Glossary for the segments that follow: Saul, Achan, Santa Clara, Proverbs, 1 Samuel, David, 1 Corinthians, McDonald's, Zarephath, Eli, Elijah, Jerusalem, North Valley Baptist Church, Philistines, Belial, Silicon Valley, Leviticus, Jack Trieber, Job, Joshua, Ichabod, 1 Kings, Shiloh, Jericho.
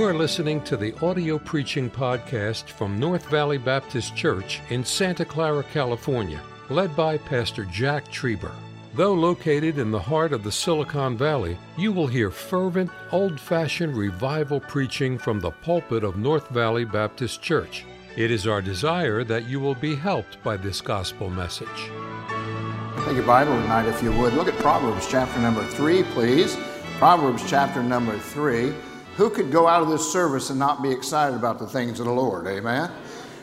You are listening to the audio preaching podcast from North Valley Baptist Church in Santa Clara, California, led by Pastor Jack Trieber. Though located in the heart of the Silicon Valley, you will hear fervent, old-fashioned revival preaching from the pulpit of North Valley Baptist Church. It is our desire that you will be helped by this gospel message. Take your Bible tonight, if you would. Look at Proverbs chapter number 3, please. Proverbs chapter number 3. Who could go out of this service and not be excited about the things of the Lord? Amen.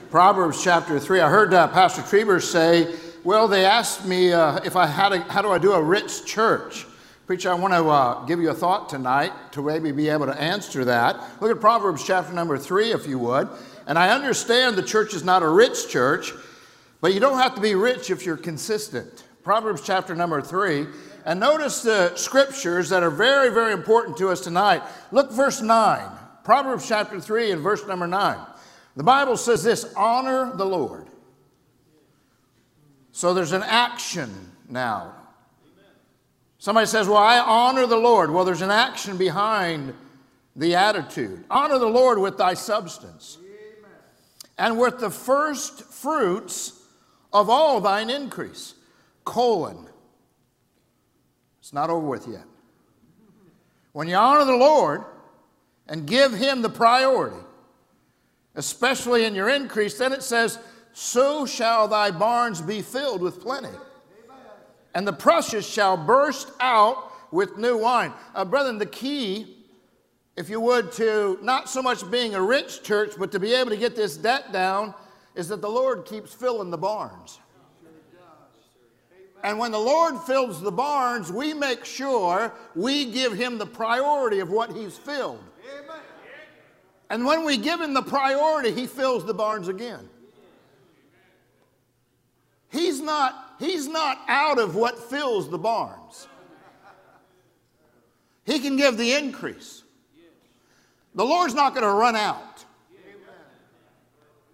Proverbs chapter 3. I heard Pastor Trieber say, well, they asked me how do I do a rich church? Preacher, I want to give you a thought tonight to maybe be able to answer that. Look at Proverbs chapter number 3, if you would. And I understand the church is not a rich church, but you don't have to be rich if you're consistent. Proverbs chapter number 3. And notice the scriptures that are very, very important to us tonight. Look, verse 9. Proverbs chapter 3 and verse number 9. The Bible says this, honor the Lord. So there's an action now. Somebody says, well, I honor the Lord. Well, there's an action behind the attitude. Honor the Lord with thy substance and with the first fruits of all thine increase. It's not over with yet. When you honor the Lord and give Him the priority, especially in your increase, then it says, so shall thy barns be filled with plenty, and the presses shall burst out with new wine. Brethren, the key, if you would, to not so much being a rich church, but to be able to get this debt down, is that the Lord keeps filling the barns. And when the Lord fills the barns, we make sure we give Him the priority of what He's filled. Amen. And when we give Him the priority, He fills the barns again. He's not out of what fills the barns. He can give the increase. The Lord's not going to run out.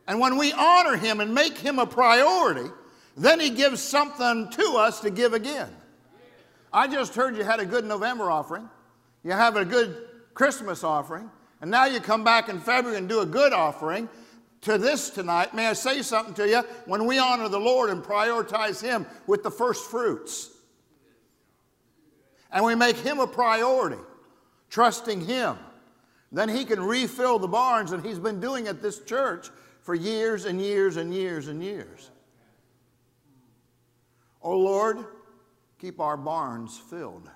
And when we honor Him and make Him a priority, then He gives something to us to give again. I just heard you had a good November offering. You have a good Christmas offering. And now you come back in February and do a good offering. To this tonight, may I say something to you? When we honor the Lord and prioritize Him with the first fruits, and we make Him a priority, trusting Him, then He can refill the barns, and He's been doing at this church for years and years and years and years. Oh Lord, keep our barns filled.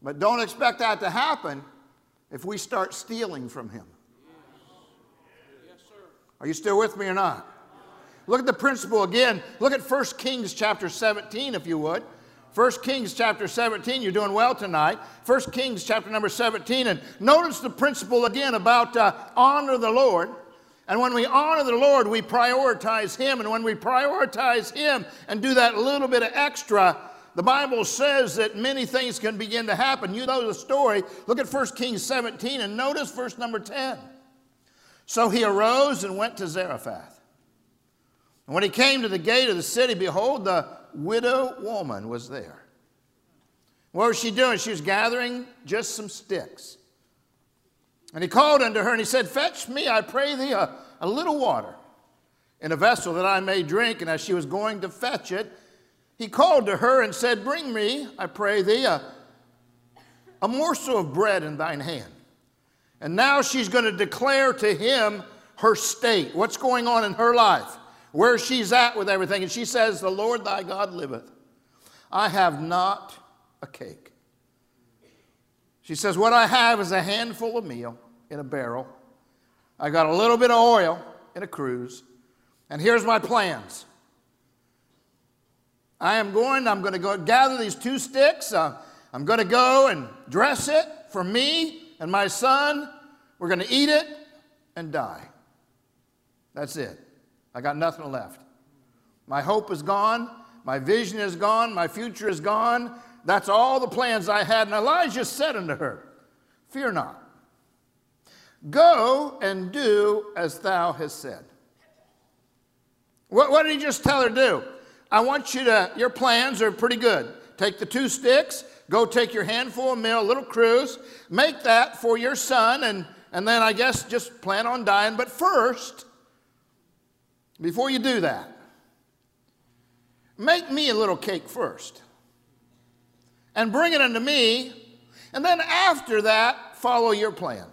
But don't expect that to happen if we start stealing from Him. Are you still with me or not? Look at the principle again. Look at 1 Kings chapter 17, if you would. 1 Kings chapter 17, you're doing well tonight. 1 Kings chapter number 17, and notice the principle again about honor the Lord. And when we honor the Lord, we prioritize Him. And when we prioritize Him and do that little bit of extra, the Bible says that many things can begin to happen. You know the story. Look at 1 Kings 17 and notice verse number 10. So he arose and went to Zarephath. And when he came to the gate of the city, behold, the widow woman was there. What was she doing? She was gathering just some sticks. And he called unto her and he said, fetch me, I pray thee, a little water in a vessel that I may drink. And as she was going to fetch it, he called to her and said, bring me, I pray thee, a morsel of bread in thine hand. And now she's going to declare to him her state, what's going on in her life, where she's at with everything. And she says, the Lord thy God liveth. I have not a cake. She says, what I have is a handful of meal in a barrel. I got a little bit of oil in a cruse. And here's my plans. I'm going to go gather these two sticks. I'm going to go and dress it for me and my son. We're going to eat it and die. That's it. I got nothing left. My hope is gone. My vision is gone. My future is gone. That's all the plans I had. And Elijah said unto her, fear not. Go and do as thou hast said. What did he just tell her to do? I want you to, your plans are pretty good. Take the two sticks. Go take your handful of meal, a little cruse, make that for your son and, and then I guess just plan on dying. But first, before you do that, make me a little cake first and bring it unto me, and then after that, follow your plan.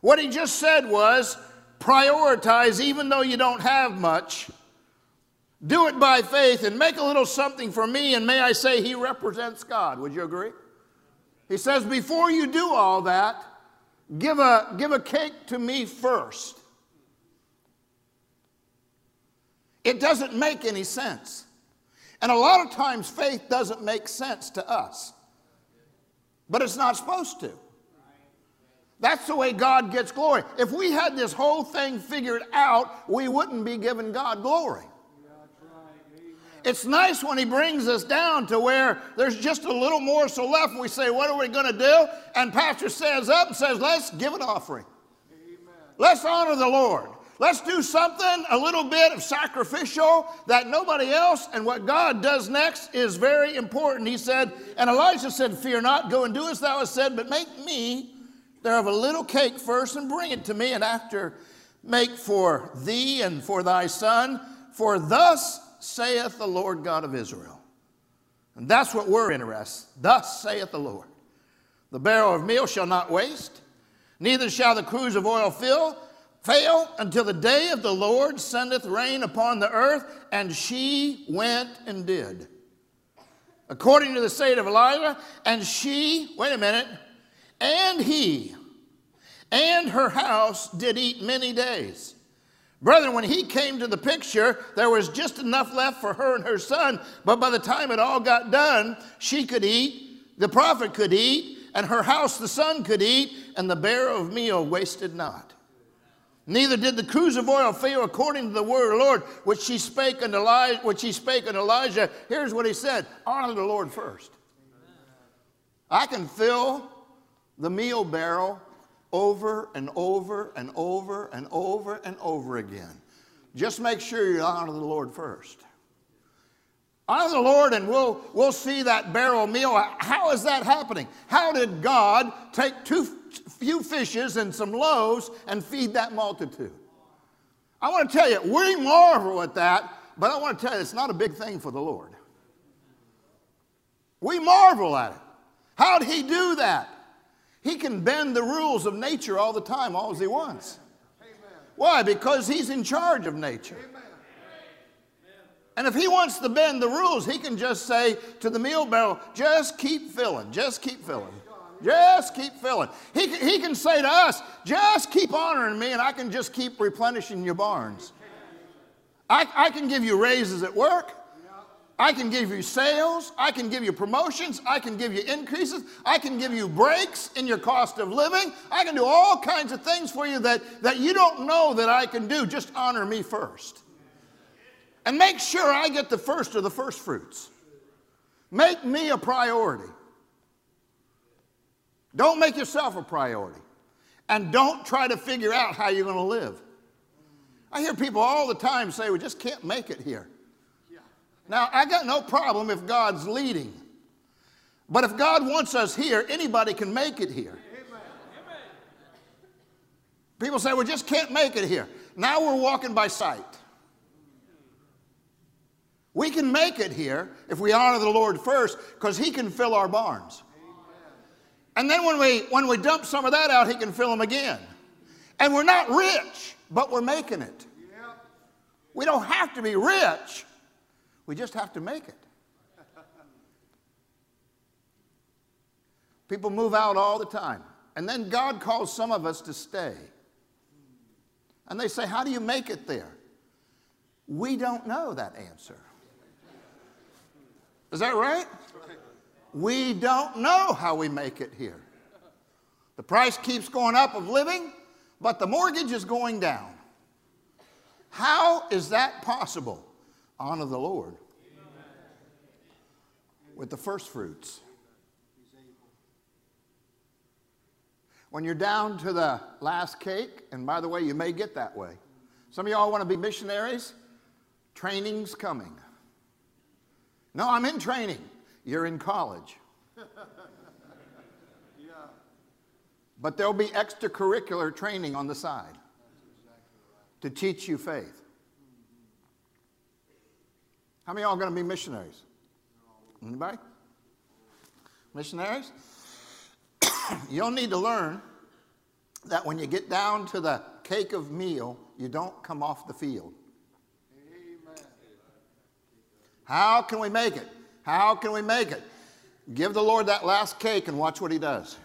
What he just said was, prioritize even though you don't have much. Do it by faith and make a little something for me, and may I say he represents God. Would you agree? He says, before you do all that, give a cake to me first. It doesn't make any sense. And a lot of times faith doesn't make sense to us. But it's not supposed to. That's the way God gets glory. If we had this whole thing figured out, we wouldn't be giving God glory. It's nice when he brings us down to where there's just a little morsel left, and we say, what are we going to do? And pastor stands up and says, let's give an offering. Amen. Let's honor the Lord. Let's do something, a little bit of sacrificial that nobody else, and what God does next is very important. He said, and Elijah said, fear not, go and do as thou hast said, but make me thereof a little cake first and bring it to me, and after make for thee and for thy son, for thus saith the Lord God of Israel. And that's what we're interested. Thus saith the Lord. The barrel of meal shall not waste, neither shall the cruse of oil fail until the day of the Lord sendeth rain upon the earth. And she went and did according to the saying of Elijah. And she, wait a minute, and he and her house did eat many days. Brethren, when he came to the picture, there was just enough left for her and her son. But by the time it all got done, she could eat, the prophet could eat, and her house the son could eat, and the barrel of meal wasted not. Neither did the cruse of oil fail according to the word of the Lord, which she spake unto Elijah. Here's what he said, honor the Lord first. I can fill the meal barrel over and over and over and over and over again. Just make sure you honor the Lord first. Honor the Lord, and we'll see that barrel meal. How is that happening? How did God take two few fishes and some loaves and feed that multitude? I want to tell you, we marvel at that, but I want to tell you, it's not a big thing for the Lord. We marvel at it. How did he do that? He can bend the rules of nature all the time, all as he wants. Amen. Why? Because he's in charge of nature. Amen. And if he wants to bend the rules, he can just say to the meal barrel, just keep filling, just keep filling, just keep filling. He can say to us, just keep honoring me, and I can just keep replenishing your barns. I can give you raises at work. I can give you sales, I can give you promotions, I can give you increases, I can give you breaks in your cost of living, I can do all kinds of things for you that you don't know that I can do. Just honor me first. And make sure I get the first of the first fruits. Make me a priority. Don't make yourself a priority. And don't try to figure out how you're going to live. I hear people all the time say, we just can't make it here. Now, I got no problem if God's leading. But if God wants us here, anybody can make it here. Amen. People say, we just can't make it here. Now we're walking by sight. We can make it here if we honor the Lord first, because he can fill our barns. Amen. And then when we dump some of that out, he can fill them again. And we're not rich, but we're making it. Yeah. We don't have to be rich. We just have to make it. People move out all the time. And then God calls some of us to stay. And they say, how do you make it there? We don't know that answer. Is that right? We don't know how we make it here. The price keeps going up of living, but the mortgage is going down. How is that possible? Honor the Lord with the first fruits. When you're down to the last cake, and by the way, you may get that way. Some of y'all want to be missionaries? Training's coming. No, I'm in training. You're in college. But there'll be extracurricular training on the side to teach you faith. How many of y'all are going to be missionaries? Anybody? Missionaries? You'll need to learn that when you get down to the cake of meal, you don't come off the field. Amen. How can we make it? How can we make it? Give the Lord that last cake and watch what he does.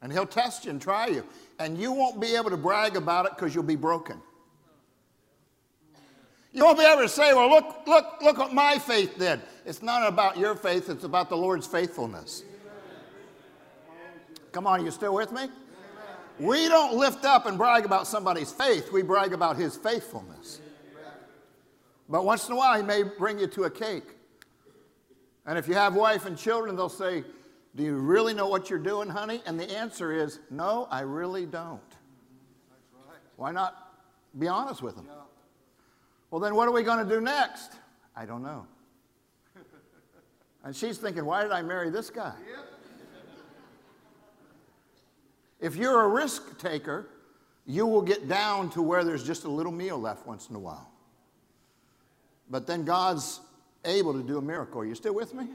And he'll test you and try you. And you won't be able to brag about it because you'll be broken. You won't be able to say, well, look what my faith did. It's not about your faith. It's about the Lord's faithfulness. Come on, are you still with me? We don't lift up and brag about somebody's faith. We brag about his faithfulness. But once in a while, he may bring you to a cake. And if you have wife and children, they'll say, do you really know what you're doing, honey? And the answer is, no, I really don't. That's right. Why not be honest with them? Yeah. Well, then what are we going to do next? I don't know. And she's thinking, why did I marry this guy? Yeah. If you're a risk taker, you will get down to where there's just a little meal left once in a while. But then God's able to do a miracle. Are you still with me?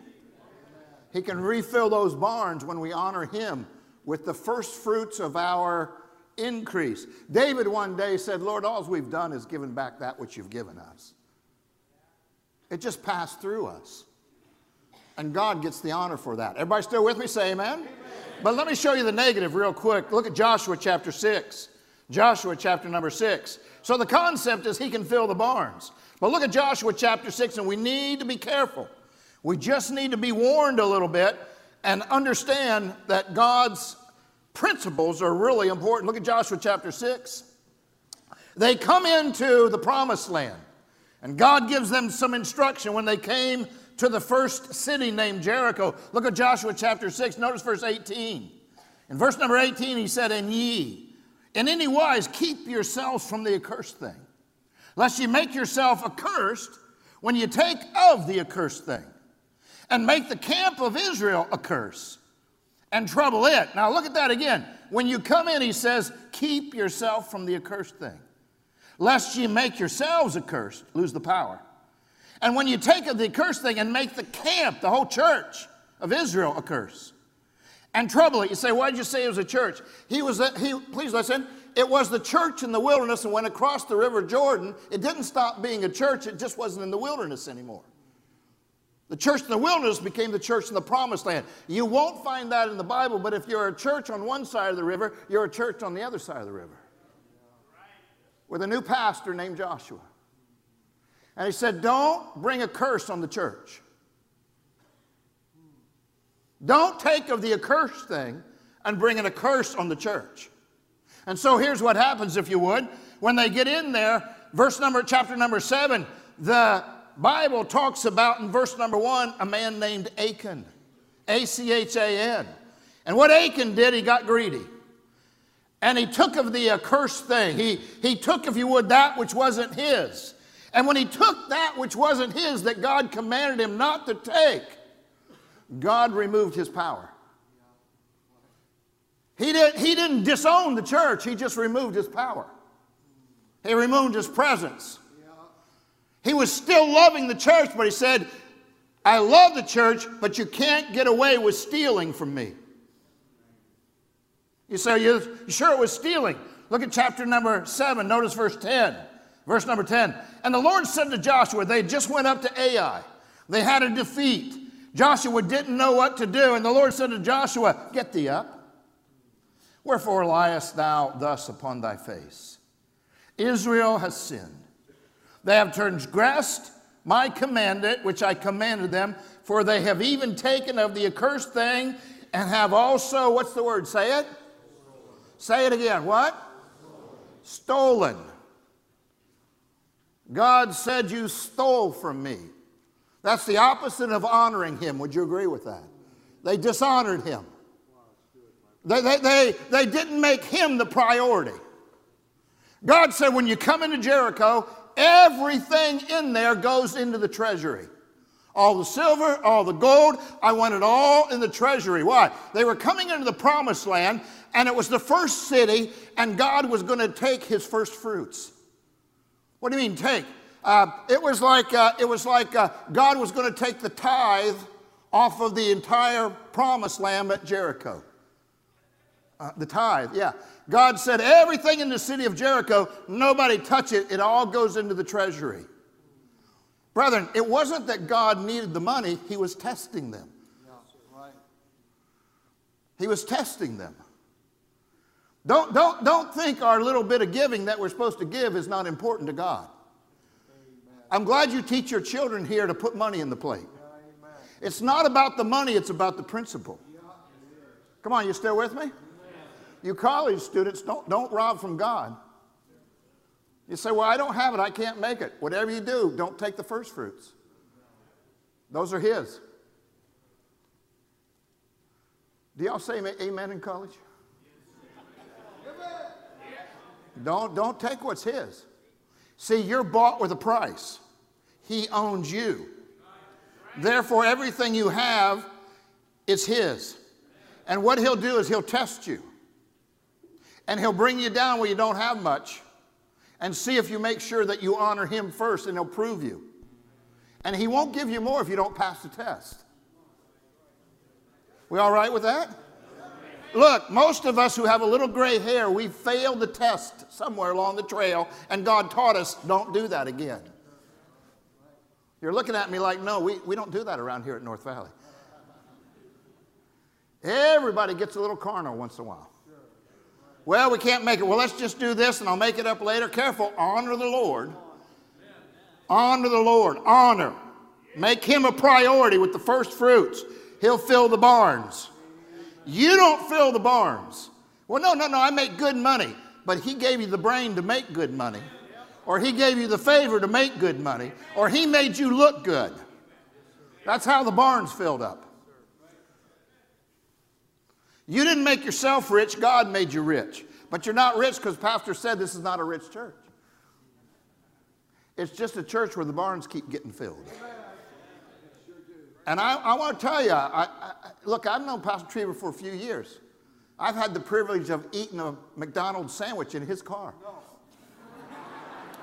He can refill those barns when we honor him with the first fruits of our increase. David one day said, Lord, all we've done is given back that which you've given us. It just passed through us. And God gets the honor for that. Everybody still with me? Say amen. Amen. But let me show you the negative real quick. Look at Joshua chapter 6. Joshua chapter number 6. So the concept is he can fill the barns. But look at Joshua chapter 6, and we need to be careful. We just need to be warned a little bit and understand that God's principles are really important. Look at Joshua chapter 6. They come into the promised land, and God gives them some instruction when they came to the first city named Jericho. Look at Joshua chapter 6. Notice verse 18. In verse number 18, he said, and ye, in any wise, keep yourselves from the accursed thing, lest ye make yourself accursed when ye take of the accursed thing, and make the camp of Israel a curse, and trouble it. Now look at that again. When you come in, he says, keep yourself from the accursed thing, lest ye make yourselves accursed, lose the power. And when you take of the accursed thing and make the camp, the whole church of Israel, a curse, and trouble it. You say, why did you say it was a church? Please listen. It was the church in the wilderness, and when it crossed the river Jordan, it didn't stop being a church. It just wasn't in the wilderness anymore. The church in the wilderness became the church in the promised land. You won't find that in the Bible, but if you're a church on one side of the river, you're a church on the other side of the river. With a new pastor named Joshua. And he said, don't bring a curse on the church. Don't take of the accursed thing and bring a curse on the church. And so here's what happens, if you would. When they get in there, chapter number 7, the Bible talks about in verse number 1 a man named Achan, A-C-H-A-N. And what Achan did, he got greedy. And he took of the accursed thing. He took, if you would, that which wasn't his. And when he took that which wasn't his that God commanded him not to take, God removed his power. He didn't disown the church. He just removed his power. He removed his presence. He was still loving the church, but he said, I love the church, but you can't get away with stealing from me. You say, you sure it was stealing? Look at chapter number 7. Notice verse 10. Verse number 10. And the Lord said to Joshua, they just went up to Ai. They had a defeat. Joshua didn't know what to do. And the Lord said to Joshua, get thee up. Wherefore liest thou thus upon thy face? Israel has sinned. They have transgressed my commandment, which I commanded them, for they have even taken of the accursed thing and have also, what's the word? Say it. Say it again. What? Stolen. God said you stole from me. That's the opposite of honoring him. Would you agree with that? They dishonored him. They didn't make him the priority. God said when you come into Jericho, everything in there goes into the treasury. all the silver, all the gold. I want it all in the treasury. Why? They were coming into the promised land, and it was the first city, and God was going to take his first fruits. What do you mean take? It was like God was going to take the tithe off of the entire promised land at Jericho. The tithe, yeah. God said, everything in the city of Jericho, nobody touch it. It all goes into the treasury. Brethren, it wasn't that God needed the money. He was testing them. Yeah, right. He was testing them. Don't think our little bit of giving that we're supposed to give is not important to God. Amen. I'm glad you teach your children here to put money in the plate. Yeah, it's not about the money. It's about the principle. Yeah. Come on, you still with me? You college students, don't rob from God. You say, well, I don't have it. I can't make it. Whatever you do, don't take the first fruits. Those are his. Do y'all say amen in college? Don't take what's his. See, you're bought with a price. He owns you. Therefore, everything you have is his. And what he'll do is he'll test you. And he'll bring you down where you don't have much and see if you make sure that you honor him first, and he'll prove you. And he won't give you more if you don't pass the test. We all right with that? Look, most of us who have a little gray hair, we failed the test somewhere along the trail, and God taught us, don't do that again. You're looking at me like, no, we don't do that around here at North Valley. Everybody gets a little carnal once in a while. Well, we can't make it. Well, let's just do this, and I'll make it up later. Careful. Honor the Lord. Honor the Lord. Honor. Make him a priority with the first fruits. He'll fill the barns. You don't fill the barns. Well, no, I make good money. But he gave you the brain to make good money. Or he gave you the favor to make good money. Or he made you look good. That's how the barn's filled up. You didn't make yourself rich. God made you rich. But you're not rich because pastor said this is not a rich church. It's just a church where the barns keep getting filled. And I want to tell you, look, I've known Pastor Trieber for a few years. I've had the privilege of eating a McDonald's sandwich in his car.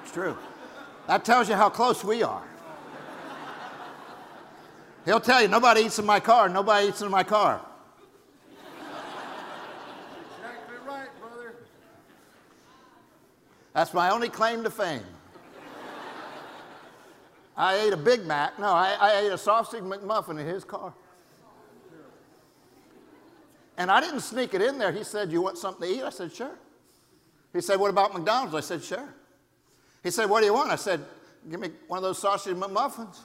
It's true. That tells you how close we are. He'll tell you, nobody eats in my car. Nobody eats in my car. That's my only claim to fame. I ate a Big Mac. No, I ate a sausage McMuffin in his car. And I didn't sneak it in there. He said, you want something to eat? I said, sure. He said, what about McDonald's? I said, sure. He said, what do you want? I said, give me one of those sausage McMuffins.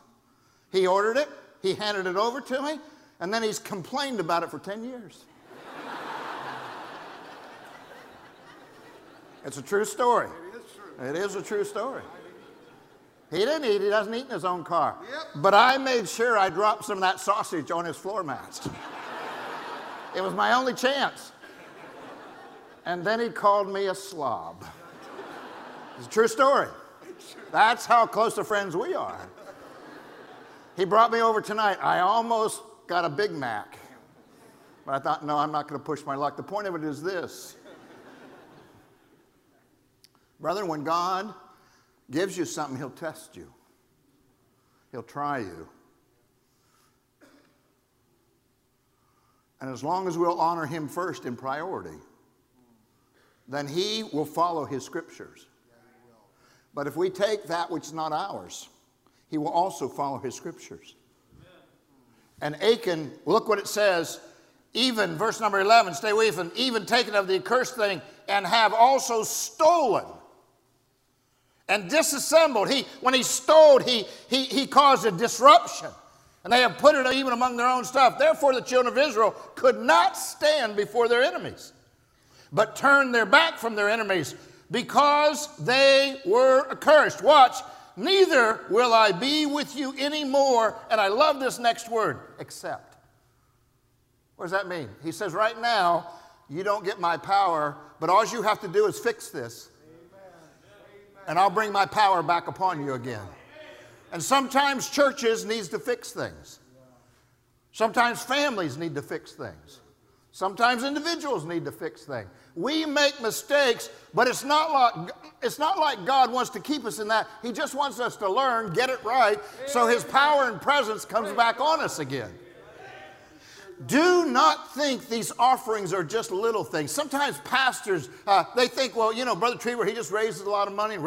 He ordered it. He handed it over to me. And then he's complained about it for 10 years. It's a true story. It is a true story. He didn't eat. He doesn't eat in his own car. Yep. But I made sure I dropped some of that sausage on his floor mats. It was my only chance. And then he called me a slob. It's a true story. That's how close of friends we are. He brought me over tonight. I almost got a Big Mac. But I thought, no, I'm not going to push my luck. The point of it is this. Brethren, when God gives you something, he'll test you. He'll try you. And as long as we'll honor him first in priority, then he will follow his scriptures. But if we take that which is not ours, he will also follow his scriptures. And Achan, look what it says, even, verse number 11, stay with him, even taken of the accursed thing, and have also stolen. And disassembled. When he stole, he caused a disruption. And they have put it even among their own stuff. Therefore, the children of Israel could not stand before their enemies, but turned their back from their enemies because they were accursed. Watch. Neither will I be with you anymore. And I love this next word, except. What does that mean? He says, right now, you don't get my power, but all you have to do is fix this. And I'll bring my power back upon you again. And sometimes churches need to fix things. Sometimes families need to fix things. Sometimes individuals need to fix things. We make mistakes, but it's not like God wants to keep us in that. He just wants us to learn, get it right, so His power and presence comes back on us again. Do not think these offerings are just little things. Sometimes pastors, they think, well, you know, Brother Trieber, he just raises a lot of money,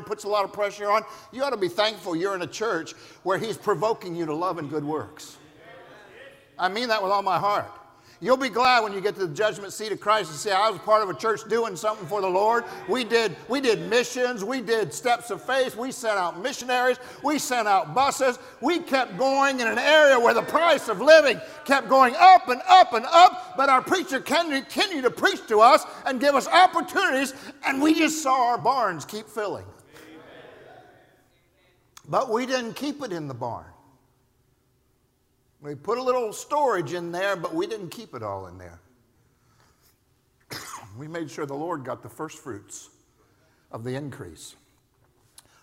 puts a lot of pressure on. You ought to be thankful you're in a church where he's provoking you to love and good works. I mean that with all my heart. You'll be glad when you get to the judgment seat of Christ and say, I was part of a church doing something for the Lord. We did missions. We did steps of faith. We sent out missionaries. We sent out buses. We kept going in an area where the price of living kept going up and up and up, but our preacher continued to preach to us and give us opportunities, and we just saw our barns keep filling. But we didn't keep it in the barn. We put a little storage in there, but we didn't keep it all in there. We made sure the Lord got the first fruits of the increase.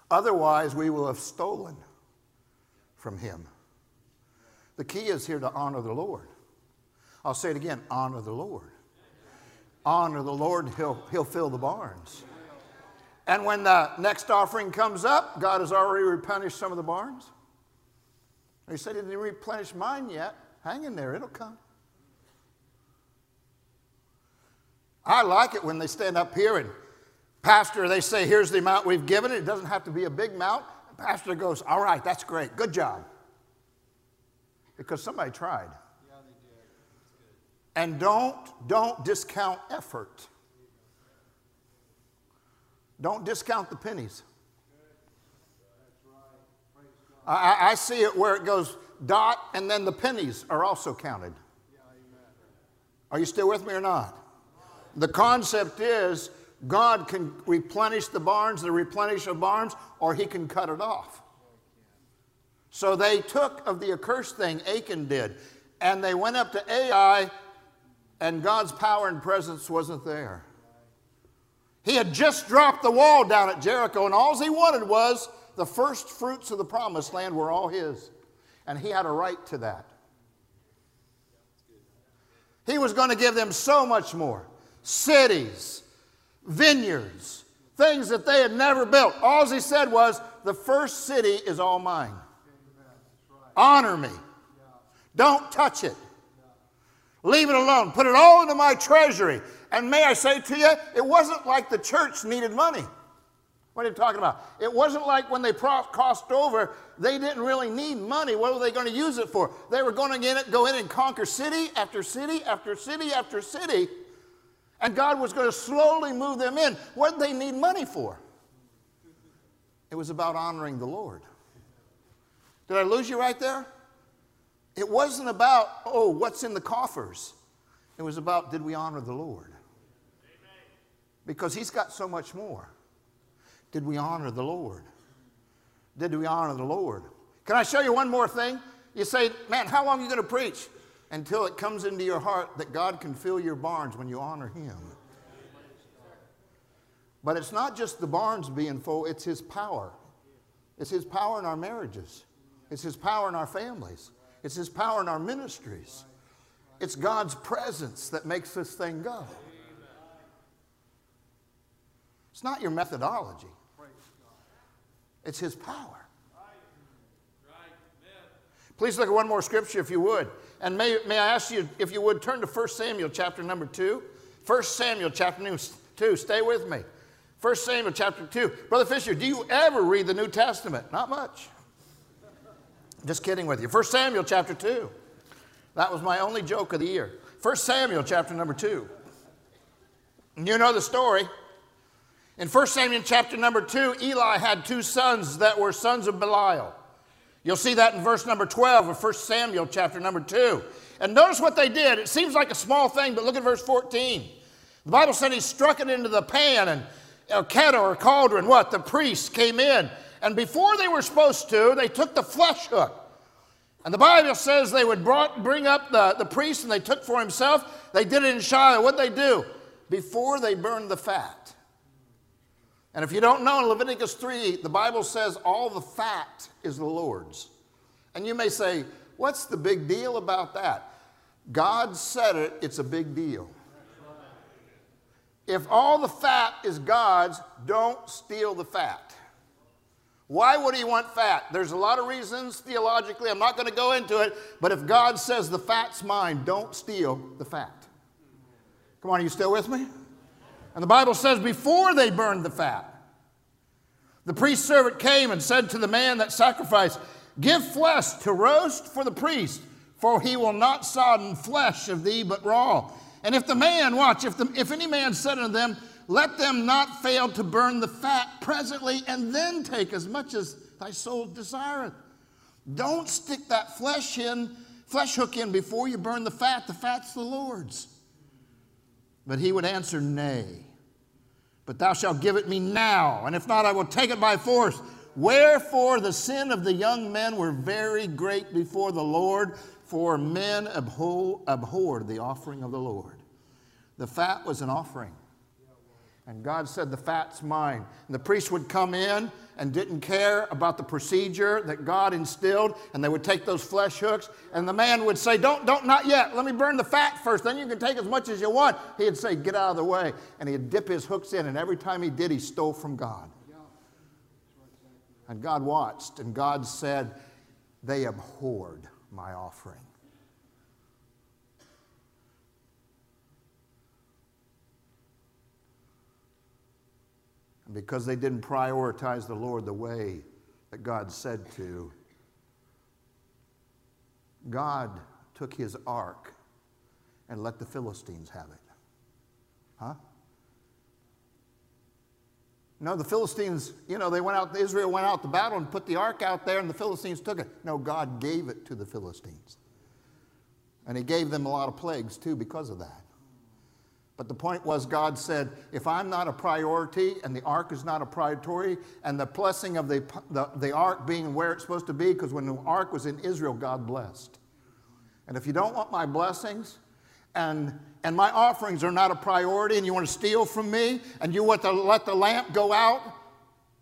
Otherwise, we will have stolen from Him. The key is here to honor the Lord. I'll say it again, honor the Lord. Honor the Lord, He'll fill the barns. And when the next offering comes up, God has already replenished some of the barns. He said he didn't replenish mine yet. Hang in there, it'll come. I like it when they stand up here and pastor, they say, here's the amount we've given. It doesn't have to be a big amount. The pastor goes, all right, that's great. Good job. Because somebody tried. Yeah, they did. And don't discount effort. Don't discount the pennies. I see it where it goes dot, and then the pennies are also counted. Are you still with me or not? The concept is God can replenish the barns, or He can cut it off. So they took of the accursed thing, Achan did, and they went up to Ai, and God's power and presence wasn't there. He had just dropped the wall down at Jericho, and all he wanted was the first fruits of the promised land were all his, and he had a right to that. He was going to give them so much more. Cities, vineyards, things that they had never built. All he said was, the first city is all mine. Honor me. Don't touch it. Leave it alone. Put it all into my treasury. And may I say to you, it wasn't like the church needed money. What are you talking about? It wasn't like when they crossed over, they didn't really need money. What were they going to use it for? They were going to go in and conquer city after city after city after city. And God was going to slowly move them in. What did they need money for? It was about honoring the Lord. Did I lose you right there? It wasn't about, oh, what's in the coffers. It was about, did we honor the Lord? Because He's got so much more. Did we honor the Lord? Did we honor the Lord? Can I show you one more thing? You say, man, how long are you going to preach? Until it comes into your heart that God can fill your barns when you honor Him. But it's not just the barns being full, it's His power. It's His power in our marriages. It's His power in our families. It's His power in our ministries. It's God's presence that makes this thing go. It's not your methodology. It's His power. Please look at one more scripture if you would. And may I ask you, if you would, turn to 1 Samuel chapter number 2. 1 Samuel chapter 2. Stay with me. 1 Samuel chapter 2. Brother Fisher, do you ever read the New Testament? Not much. Just kidding with you. 1 Samuel chapter 2. That was my only joke of the year. 1 Samuel chapter number 2. And you know the story. In 1 Samuel chapter number 2, Eli had two sons that were sons of Belial. You'll see that in verse number 12 of 1 Samuel chapter number 2. And notice what they did. It seems like a small thing, but look at verse 14. The Bible said he struck it into the pan and a kettle or cauldron. What? The priests came in. And before they were supposed to, they took the flesh hook. And the Bible says they would bring up the priest, and they took for himself. They did it in Shiloh. What did they do? Before they burned the fat. And if you don't know, in Leviticus 3, the Bible says all the fat is the Lord's. And you may say, what's the big deal about that? God said it, it's a big deal. If all the fat is God's, don't steal the fat. Why would he want fat? There's a lot of reasons theologically. I'm not going to go into it. But if God says the fat's mine, don't steal the fat. Come on, are you still with me? And the Bible says before they burned the fat, the priest's servant came and said to the man that sacrificed, give flesh to roast for the priest, for he will not sodden flesh of thee but raw. And if the man, watch, if any man said unto them, let them not fail to burn the fat presently and then take as much as thy soul desireth. Don't stick that flesh hook in before you burn the fat. The fat's the Lord's. But he would answer, nay, but thou shalt give it me now, and if not, I will take it by force. Wherefore the sin of the young men were very great before the Lord, for men abhorred the offering of the Lord. The fat was an offering. And God said, the fat's mine. And the priest would come in and didn't care about the procedure that God instilled, and they would take those flesh hooks, and the man would say, don't, not yet. Let me burn the fat first, then you can take as much as you want. He'd say, get out of the way. And he'd dip his hooks in, and every time he did, he stole from God. And God watched, and God said, they abhorred my offering. Because they didn't prioritize the Lord the way that God said to, God took his ark and let the Philistines have it. Huh? No, the Philistines, you know, they went out, Israel went out to battle and put the ark out there and the Philistines took it. No, God gave it to the Philistines. And he gave them a lot of plagues too because of that. But the point was God said, if I'm not a priority and the ark is not a priority and the blessing of the ark being where it's supposed to be, because when the ark was in Israel, God blessed. And if you don't want my blessings and my offerings are not a priority and you want to steal from me and you want to let the lamp go out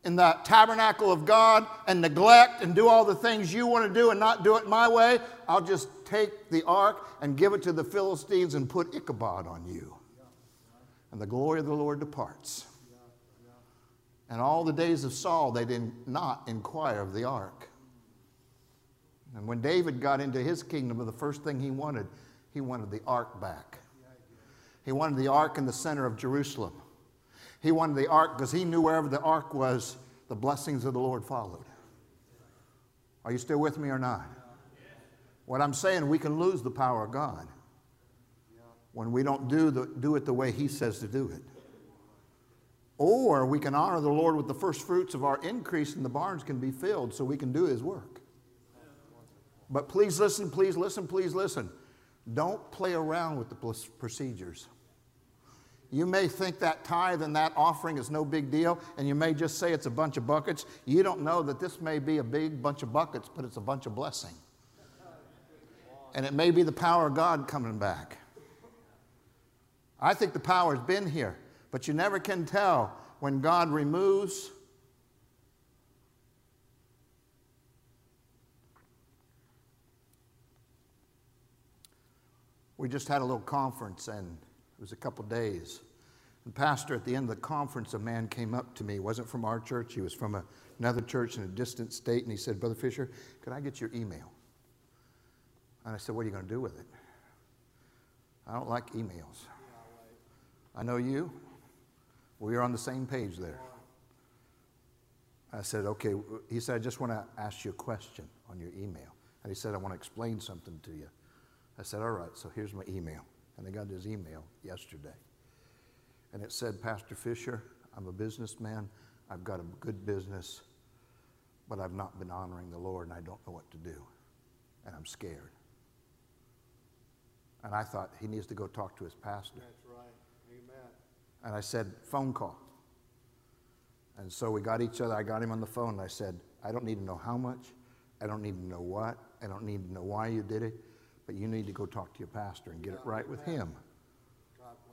in the tabernacle of God and neglect and do all the things you want to do and not do it my way, I'll just take the ark and give it to the Philistines and put Ichabod on you. And the glory of the Lord departs. And all the days of Saul, they did not inquire of the ark. And when David got into his kingdom, the first thing he wanted the ark back. He wanted the ark in the center of Jerusalem. He wanted the ark because he knew wherever the ark was, the blessings of the Lord followed. Are you still with me or not? What I'm saying, we can lose the power of God when we don't do it the way he says to do it. Or we can honor the Lord with the first fruits of our increase and the barns can be filled so we can do his work. But please listen, please listen, please listen. Don't play around with the procedures. You may think that tithe and that offering is no big deal, and you may just say it's a bunch of buckets. You don't know that this may be a big bunch of buckets, but it's a bunch of blessing. And it may be the power of God coming back. I think the power has been here, but you never can tell when God removes . We just had a little conference, and it was a couple days. The pastor, at the end of the conference, a man came up to me. He wasn't from our church. He was from another church in a distant state, and he said, Brother Fisher, could I get your email? And I said, what are you going to do with it? I don't like emails. I know you. We are on the same page there. I said, okay. He said, I just want to ask you a question on your email. And he said, I want to explain something to you. I said, all right, so here's my email. And I got his email yesterday. And it said, Pastor Fisher, I'm a businessman. I've got a good business, but I've not been honoring the Lord, and I don't know what to do. And I'm scared. And I thought, he needs to go talk to his pastor. That's right. Amen. And I said, phone call. And so we got each other. I got him on the phone, and I said, I don't need to know how much. I don't need to know what. I don't need to know why you did it. But you need to go talk to your pastor and get it right with him.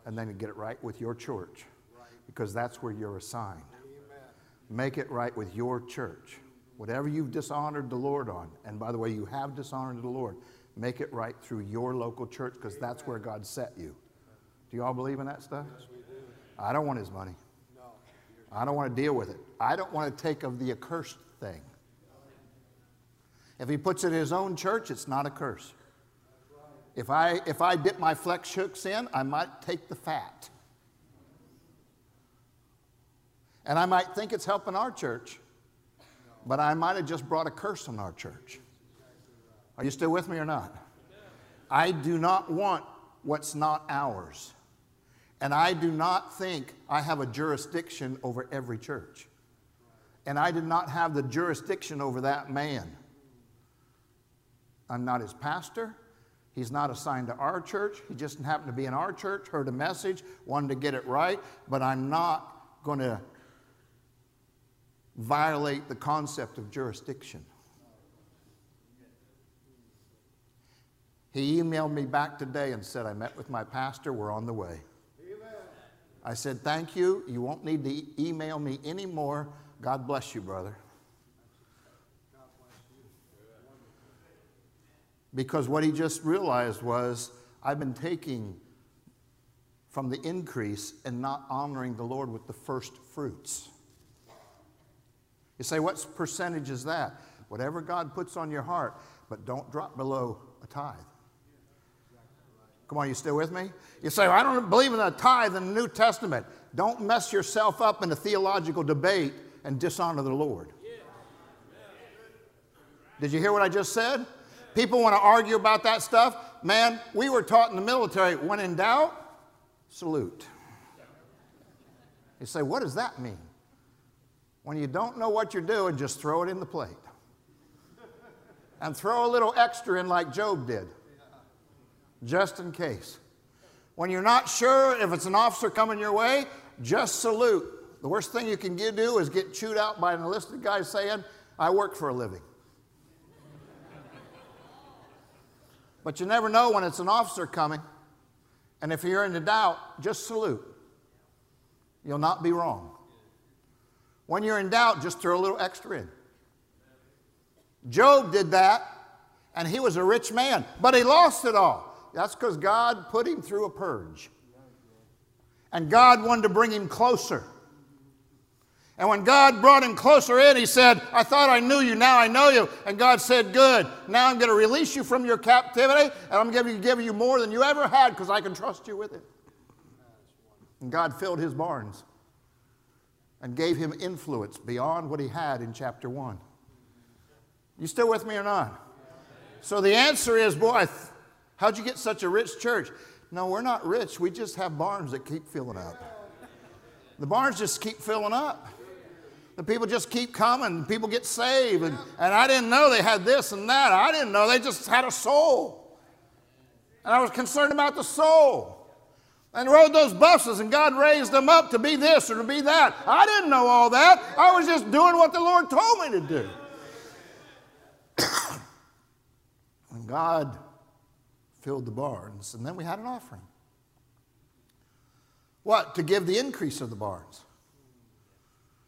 And then get it right with your church. Because that's where you're assigned. Amen. make it right with your church. Whatever you've dishonored the Lord on, and by the way, you have dishonored the Lord, make it right through your local church, because that's where God set you. Do you all believe in that stuff? Yes, we do. I don't want his money. No. I don't want to deal with it. I don't want to take of the accursed thing. If he puts it in his own church, it's not a curse. If I dip my flex hooks in, I might take the fat. And I might think it's helping our church, but I might have just brought a curse on our church. Are you still with me or not? I do not want what's not ours. And I do not think I have a jurisdiction over every church. And I did not have the jurisdiction over that man. I'm not his pastor. He's not assigned to our church. He just happened to be in our church, heard a message, wanted to get it right, but I'm not going to violate the concept of jurisdiction. He emailed me back today and said, I met with my pastor, we're on the way. Amen. I said, thank you, you won't need to email me anymore. God bless you, brother. Because what he just realized was, I've been taking from the increase and not honoring the Lord with the first fruits. You say, what percentage is that? Whatever God puts on your heart, but don't drop below a tithe. Come on, you still with me? You say, well, I don't believe in a tithe in the New Testament. Don't mess yourself up in a theological debate and dishonor the Lord. Did you hear what I just said? People want to argue about that stuff. Man, we were taught in the military, when in doubt, salute. You say, what does that mean? When you don't know what you're doing, just throw it in the plate. And throw a little extra in like Job did, just in case. When you're not sure if it's an officer coming your way, just salute. The worst thing you can do is get chewed out by an enlisted guy saying, I work for a living. But you never know when it's an officer coming. And if you're in the doubt, just salute. You'll not be wrong. When you're in doubt, just throw a little extra in. Job did that, and he was a rich man, but he lost it all. That's because God put him through a purge. And God wanted to bring him closer. And when God brought him closer in, he said, I thought I knew you, now I know you. And God said, good, now I'm going to release you from your captivity, and I'm going to give you more than you ever had because I can trust you with it. And God filled his barns and gave him influence beyond what he had in chapter 1. You still with me or not? So the answer is, boy, how'd you get such a rich church? No, we're not rich. We just have barns that keep filling up. The barns just keep filling up. The people just keep coming. People get saved. And I didn't know they had this and that. I didn't know they just had a soul. And I was concerned about the soul. And rode those buses and God raised them up to be this or to be that. I didn't know all that. I was just doing what the Lord told me to do. And God filled the barns. And then we had an offering. What? To give the increase of the barns.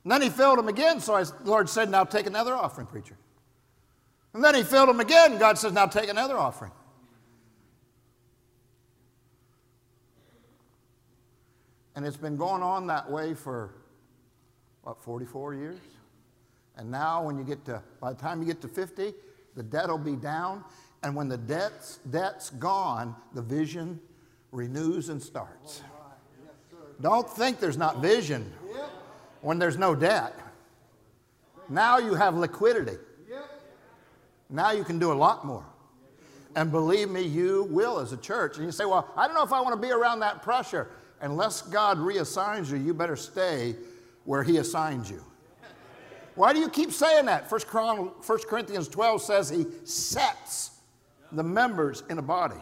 And then he filled them again, so the Lord said, now take another offering, preacher. And then he filled them again, and God says, now take another offering. And it's been going on that way for, what, 44 years? And now when you get to, by the time you get to 50, the debt will be down. And when the debt's gone, the vision renews and starts. Don't think there's not vision when there's no debt. Now you have liquidity. Now you can do a lot more. And believe me, you will as a church. And you say, well, I don't know if I want to be around that pressure. Unless God reassigns you, you better stay where he assigns you. Why do you keep saying that? 1 Corinthians 12 says he sets the members in a body.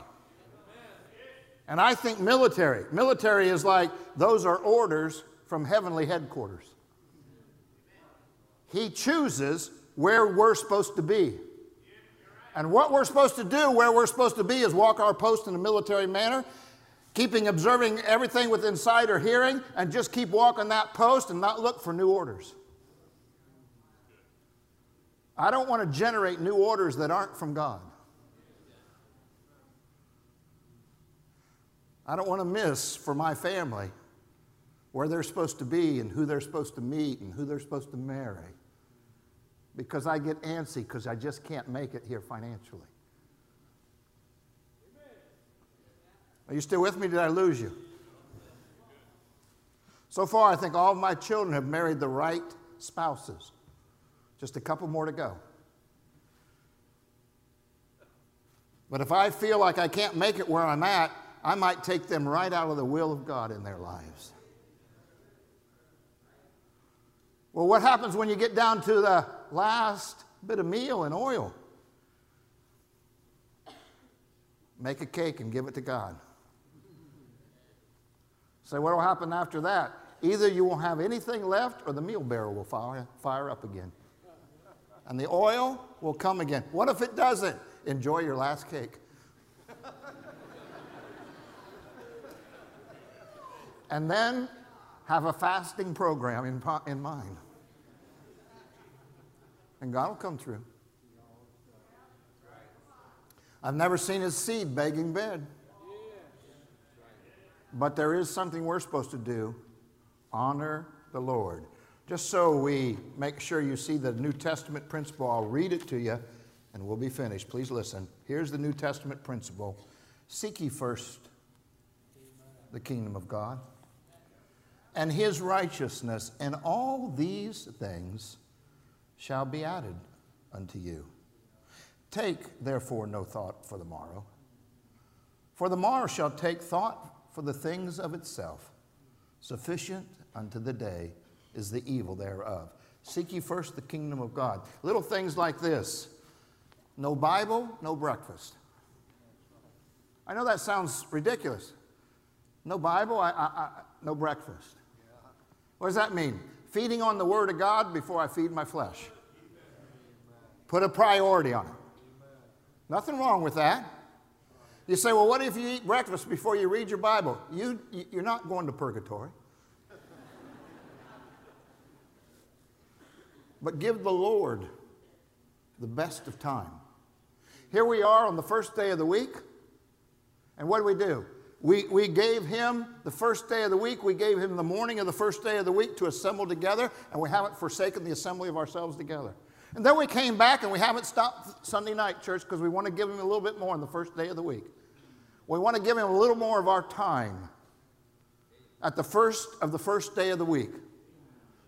And I think military. Military is like, those are orders from heavenly headquarters. He chooses where we're supposed to be. And what we're supposed to do where we're supposed to be is walk our post in a military manner, observing everything within sight or hearing, and just keep walking that post and not look for new orders. I don't want to generate new orders that aren't from God. I don't want to miss for my family where they're supposed to be and who they're supposed to meet and who they're supposed to marry, because I get antsy because I just can't make it here financially. Are you still with me? Did I lose you? So far, I think all of my children have married the right spouses. Just a couple more to go. But if I feel like I can't make it where I'm at, I might take them right out of the will of God in their lives. Well, what happens when you get down to the last bit of meal and oil? Make a cake and give it to God. So what will happen after that? Either you won't have anything left or the meal barrel will fire up again. And the oil will come again. What if it doesn't? Enjoy your last cake. And then have a fasting program in mind. And God will come through. I've never seen his seed begging bread. But there is something we're supposed to do. Honor the Lord. Just so we make sure you see the New Testament principle, I'll read it to you and we'll be finished. Please listen. Here's the New Testament principle. Seek ye first the kingdom of God and his righteousness, and all these things shall be added unto you. Take therefore no thought for the morrow, for the morrow shall take thought for the things of itself. Sufficient unto the day is the evil thereof. Seek ye first the kingdom of God. Little things like this. No Bible, no breakfast. I know that sounds ridiculous. No Bible, no breakfast. What does that mean? Feeding on the Word of God before I feed my flesh. Put a priority on it. Nothing wrong with that. You say, well, what if you eat breakfast before you read your Bible? You're not going to purgatory. But give the Lord the best of time. Here we are on the first day of the week. And what do? We gave him the first day of the week. We gave him the morning of the first day of the week to assemble together. And we haven't forsaken the assembly of ourselves together. And then we came back and we haven't stopped Sunday night church because we want to give him a little bit more on the first day of the week. We want to give him a little more of our time at the first day of the week.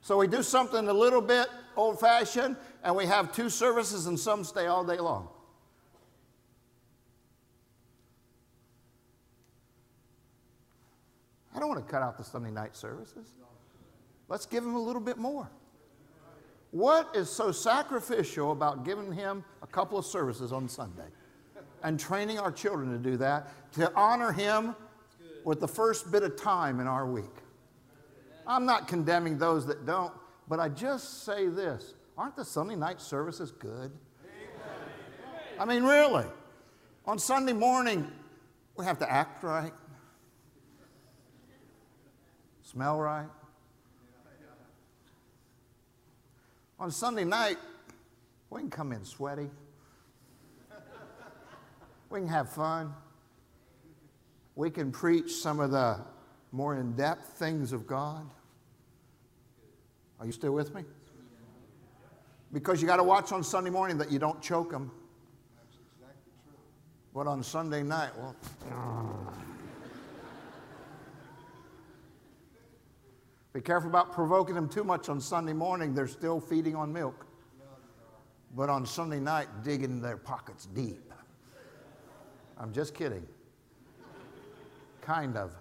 So we do something a little bit old-fashioned, and we have two services and some stay all day long. I don't want to cut out the Sunday night services. Let's give him a little bit more. What is so sacrificial about giving him a couple of services on Sunday and training our children to do that, to honor him with the first bit of time in our week? I'm not condemning those that don't, but I just say this. Aren't the Sunday night services good? I mean, really. On Sunday morning, we have to act right, smell right. On Sunday night, we can come in sweaty. We can have fun. We can preach some of the more in-depth things of God. Are you still with me? Because you got to watch on Sunday morning that you don't choke them. But on Sunday night, well, be careful about provoking them too much on Sunday morning. They're still feeding on milk. But on Sunday night, dig in their pockets deep. I'm just kidding. Kind of.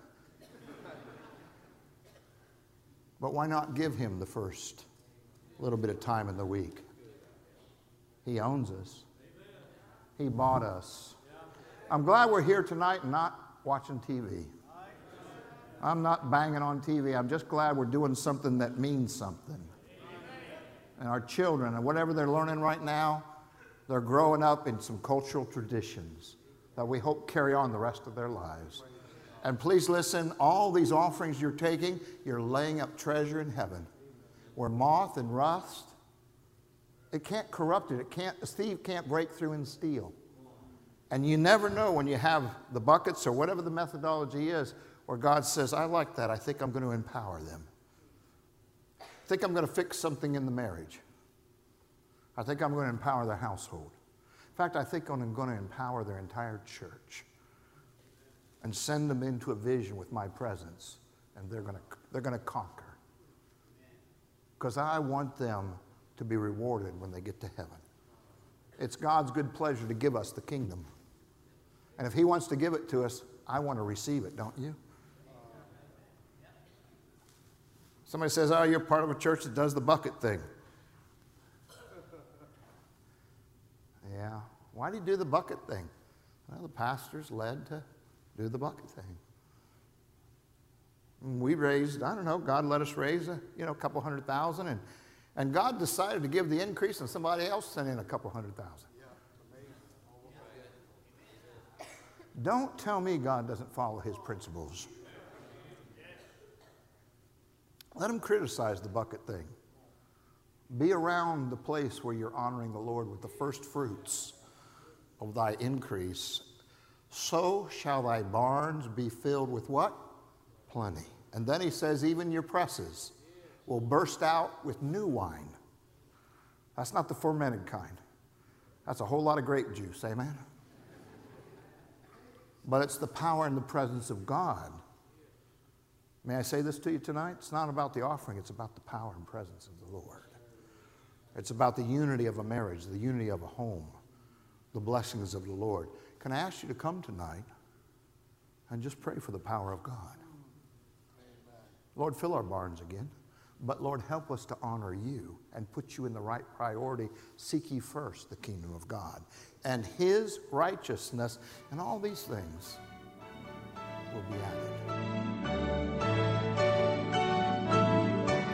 But why not give him the first little bit of time in the week? He owns us. He bought us. I'm glad we're here tonight and not watching TV. I'm not banging on TV. I'm just glad we're doing something that means something. And our children, and whatever they're learning right now, they're growing up in some cultural traditions that we hope carry on the rest of their lives. And please listen, all these offerings you're taking, you're laying up treasure in heaven, where moth and rust It can't corrupt it. It can't, a thief can't break through and steal. And you never know when you have the buckets or whatever the methodology is, or God says, I like that. I think I'm going to empower them. I think I'm going to fix something in the marriage. I think I'm going to empower the household. In fact, I think I'm going to empower their entire church and send them into a vision with my presence, and they're going to conquer. Because I want them to be rewarded when they get to heaven. It's God's good pleasure to give us the kingdom. And if he wants to give it to us, I want to receive it, don't you? Somebody says, oh, you're part of a church that does the bucket thing. Yeah. Why do you do the bucket thing? Well, the pastor's led to do the bucket thing. And we raised, I don't know, God let us raise a couple $100,000, and God decided to give the increase, and somebody else sent in a couple $100,000. Don't tell me God doesn't follow his principles. Let him criticize the bucket thing. Be around the place where you're honoring the Lord with the first fruits of thy increase. So shall thy barns be filled with what? Plenty. And then he says, even your presses will burst out with new wine. That's not the fermented kind. That's a whole lot of grape juice, amen? But it's the power and the presence of God. May I say this to you tonight? It's not about the offering. It's about the power and presence of the Lord. It's about the unity of a marriage, the unity of a home, the blessings of the Lord. Can I ask you to come tonight and just pray for the power of God? Lord, fill our barns again. But Lord, help us to honor you and put you in the right priority. Seek ye first the kingdom of God and his righteousness, and all these things will be added.